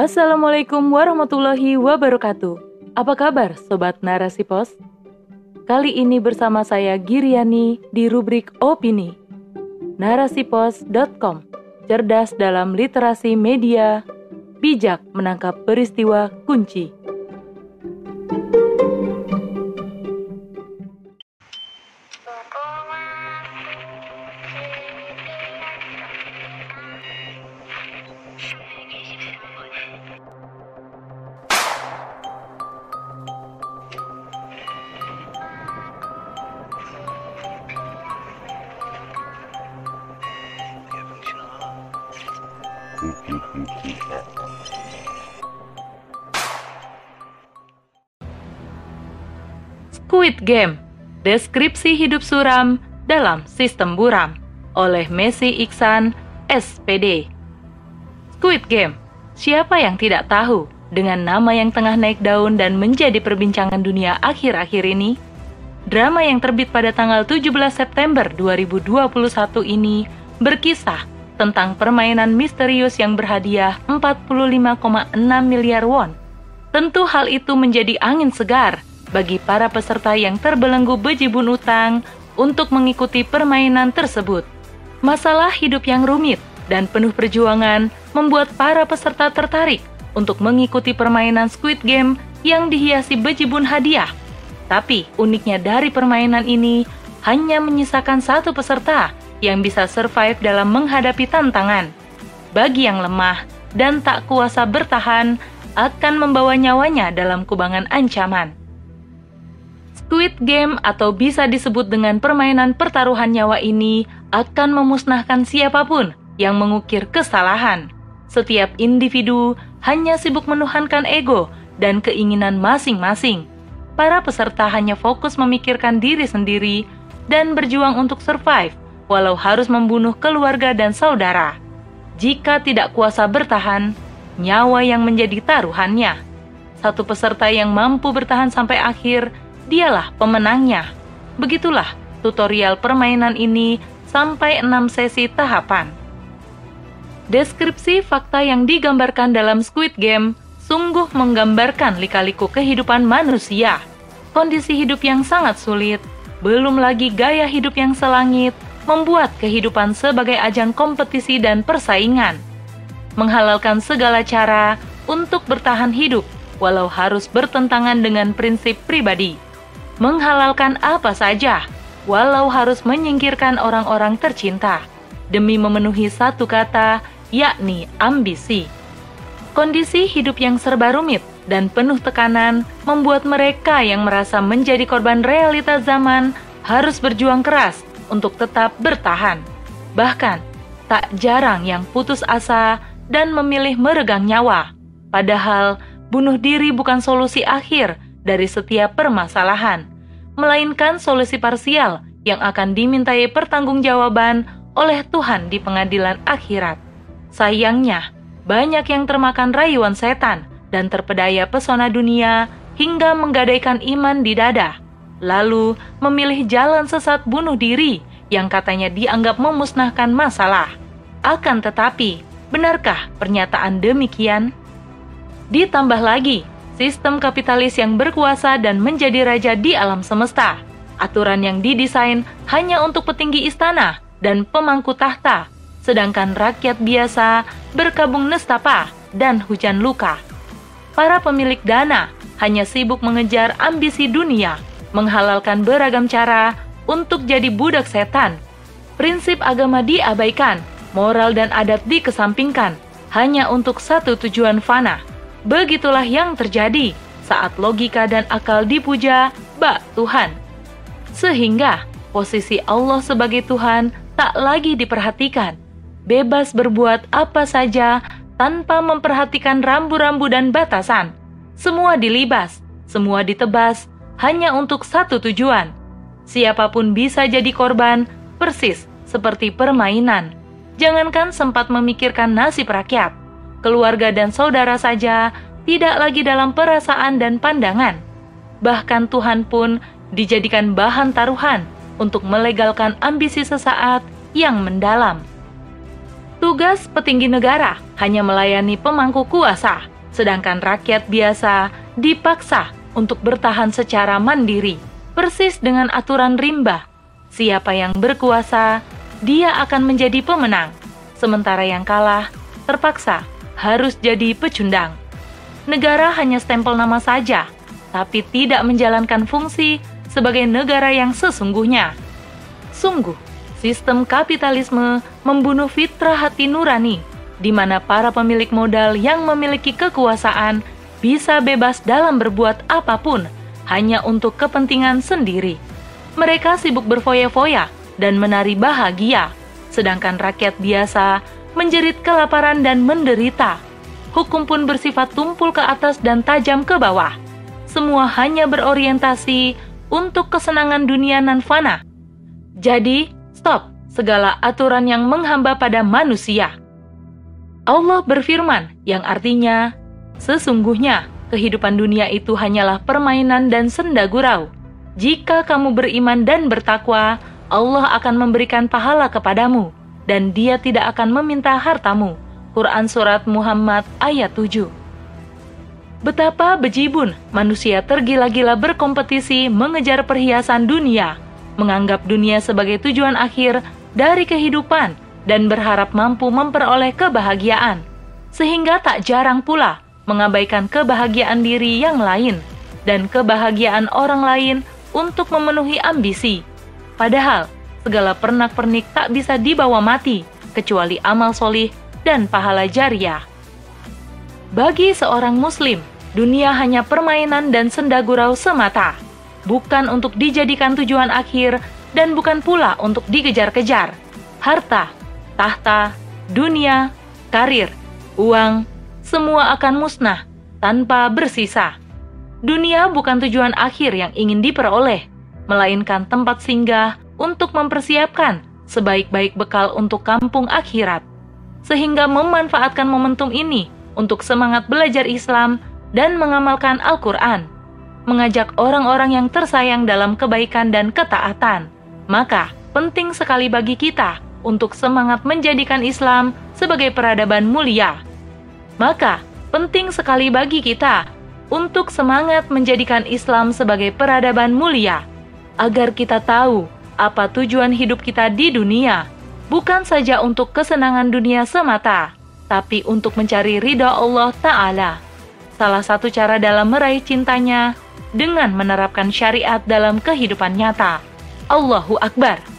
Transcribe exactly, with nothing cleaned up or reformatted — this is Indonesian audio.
Assalamualaikum warahmatullahi wabarakatuh. Apa kabar Sobat Narasipos? Kali ini bersama saya Giriani di rubrik Opini narasipos dot com. Cerdas dalam literasi media, bijak menangkap peristiwa kunci. Squid Game, deskripsi hidup suram dalam sistem buram, oleh Messi Iksan, S Pd. Squid Game, siapa yang tidak tahu dengan nama yang tengah naik daun dan menjadi perbincangan dunia akhir-akhir ini? Drama yang terbit pada tanggal tujuh belas September dua ribu dua puluh satu ini berkisah tentang permainan misterius yang berhadiah empat puluh lima koma enam miliar won. Tentu hal itu menjadi angin segar bagi para peserta yang terbelenggu bejibun utang untuk mengikuti permainan tersebut. Masalah hidup yang rumit dan penuh perjuangan membuat para peserta tertarik untuk mengikuti permainan Squid Game yang dihiasi bejibun hadiah. Tapi uniknya dari permainan ini, hanya menyisakan satu peserta yang bisa survive dalam menghadapi tantangan. Bagi yang lemah dan tak kuasa bertahan, akan membawa nyawanya dalam kubangan ancaman. Squid Game atau bisa disebut dengan permainan pertaruhan nyawa ini akan memusnahkan siapapun yang mengukir kesalahan. Setiap individu hanya sibuk menuhankan ego dan keinginan masing-masing. Para peserta hanya fokus memikirkan diri sendiri dan berjuang untuk survive, walau harus membunuh keluarga dan saudara. Jika tidak kuasa bertahan, nyawa yang menjadi taruhannya. Satu peserta yang mampu bertahan sampai akhir, dialah pemenangnya. Begitulah tutorial permainan ini sampai enam sesi tahapan. Deskripsi fakta yang digambarkan dalam Squid Game sungguh menggambarkan lika-liku kehidupan manusia. Kondisi hidup yang sangat sulit, belum lagi gaya hidup yang selangit, membuat kehidupan sebagai ajang kompetisi dan persaingan, menghalalkan segala cara untuk bertahan hidup walau harus bertentangan dengan prinsip pribadi, menghalalkan apa saja walau harus menyingkirkan orang-orang tercinta demi memenuhi satu kata, yakni ambisi. Kondisi hidup yang serba rumit dan penuh tekanan membuat mereka yang merasa menjadi korban realita zaman harus berjuang keras untuk tetap bertahan. Bahkan, tak jarang yang putus asa dan memilih meregang nyawa. Padahal, bunuh diri bukan solusi akhir dari setiap permasalahan, melainkan solusi parsial yang akan dimintai pertanggungjawaban oleh Tuhan di pengadilan akhirat. Sayangnya, banyak yang termakan rayuan setan dan terpedaya pesona dunia hingga menggadaikan iman di dada, lalu memilih jalan sesat bunuh diri yang katanya dianggap memusnahkan masalah. Akan tetapi, benarkah pernyataan demikian? Ditambah lagi, sistem kapitalis yang berkuasa dan menjadi raja di alam semesta. Aturan yang didesain hanya untuk petinggi istana dan pemangku tahta, sedangkan rakyat biasa berkabung nestapa dan hujan luka. Para pemilik dana hanya sibuk mengejar ambisi dunia, menghalalkan beragam cara untuk jadi budak setan. Prinsip agama diabaikan, moral dan adat dikesampingkan, hanya untuk satu tujuan fana. Begitulah yang terjadi saat logika dan akal dipuja bak Tuhan. Sehingga posisi Allah sebagai Tuhan tak lagi diperhatikan. Bebas berbuat apa saja tanpa memperhatikan rambu-rambu dan batasan. Semua dilibas, semua ditebas, hanya untuk satu tujuan. Siapapun bisa jadi korban, persis seperti permainan. Jangankan sempat memikirkan nasib rakyat, keluarga dan saudara saja tidak lagi dalam perasaan dan pandangan. Bahkan Tuhan pun dijadikan bahan taruhan untuk melegalkan ambisi sesaat yang mendalam. Petugas petinggi negara hanya melayani pemangku kuasa, sedangkan rakyat biasa dipaksa untuk bertahan secara mandiri, persis dengan aturan rimba. Siapa yang berkuasa, dia akan menjadi pemenang, sementara yang kalah terpaksa harus jadi pecundang. Negara hanya stempel nama saja, tapi tidak menjalankan fungsi sebagai negara yang sesungguhnya. Sungguh, sistem kapitalisme membunuh fitrah hati nurani, di mana para pemilik modal yang memiliki kekuasaan bisa bebas dalam berbuat apapun hanya untuk kepentingan sendiri. Mereka sibuk berfoya-foya dan menari bahagia, sedangkan rakyat biasa menjerit kelaparan dan menderita. Hukum pun bersifat tumpul ke atas dan tajam ke bawah. Semua hanya berorientasi untuk kesenangan dunia nan fana. Jadi, stop segala aturan yang menghamba pada manusia. Allah berfirman, yang artinya, sesungguhnya kehidupan dunia itu hanyalah permainan dan senda gurau. Jika kamu beriman dan bertakwa, Allah akan memberikan pahala kepadamu, dan Dia tidak akan meminta hartamu. Quran Surat Muhammad ayat tujuh. Betapa bejibun manusia tergila-gila berkompetisi mengejar perhiasan dunia, menganggap dunia sebagai tujuan akhir dari kehidupan dan berharap mampu memperoleh kebahagiaan, sehingga tak jarang pula mengabaikan kebahagiaan diri yang lain dan kebahagiaan orang lain untuk memenuhi ambisi. Padahal, segala pernak-pernik tak bisa dibawa mati, kecuali amal solih dan pahala jariah. Bagi seorang muslim, dunia hanya permainan dan senda gurau semata, bukan untuk dijadikan tujuan akhir dan bukan pula untuk dikejar-kejar. Harta, tahta, dunia, karir, uang, semua akan musnah tanpa bersisa. Dunia bukan tujuan akhir yang ingin diperoleh, melainkan tempat singgah untuk mempersiapkan sebaik-baik bekal untuk kampung akhirat, sehingga memanfaatkan momentum ini untuk semangat belajar Islam dan mengamalkan Al-Quran, mengajak orang-orang yang tersayang dalam kebaikan dan ketaatan. Maka, penting sekali bagi kita untuk semangat menjadikan Islam sebagai peradaban mulia. Maka, penting sekali bagi kita untuk semangat menjadikan Islam sebagai peradaban mulia, agar kita tahu apa tujuan hidup kita di dunia, bukan saja untuk kesenangan dunia semata, tapi untuk mencari ridha Allah Ta'ala. Salah satu cara dalam meraih cintanya, dengan menerapkan syariat dalam kehidupan nyata. Allahu Akbar.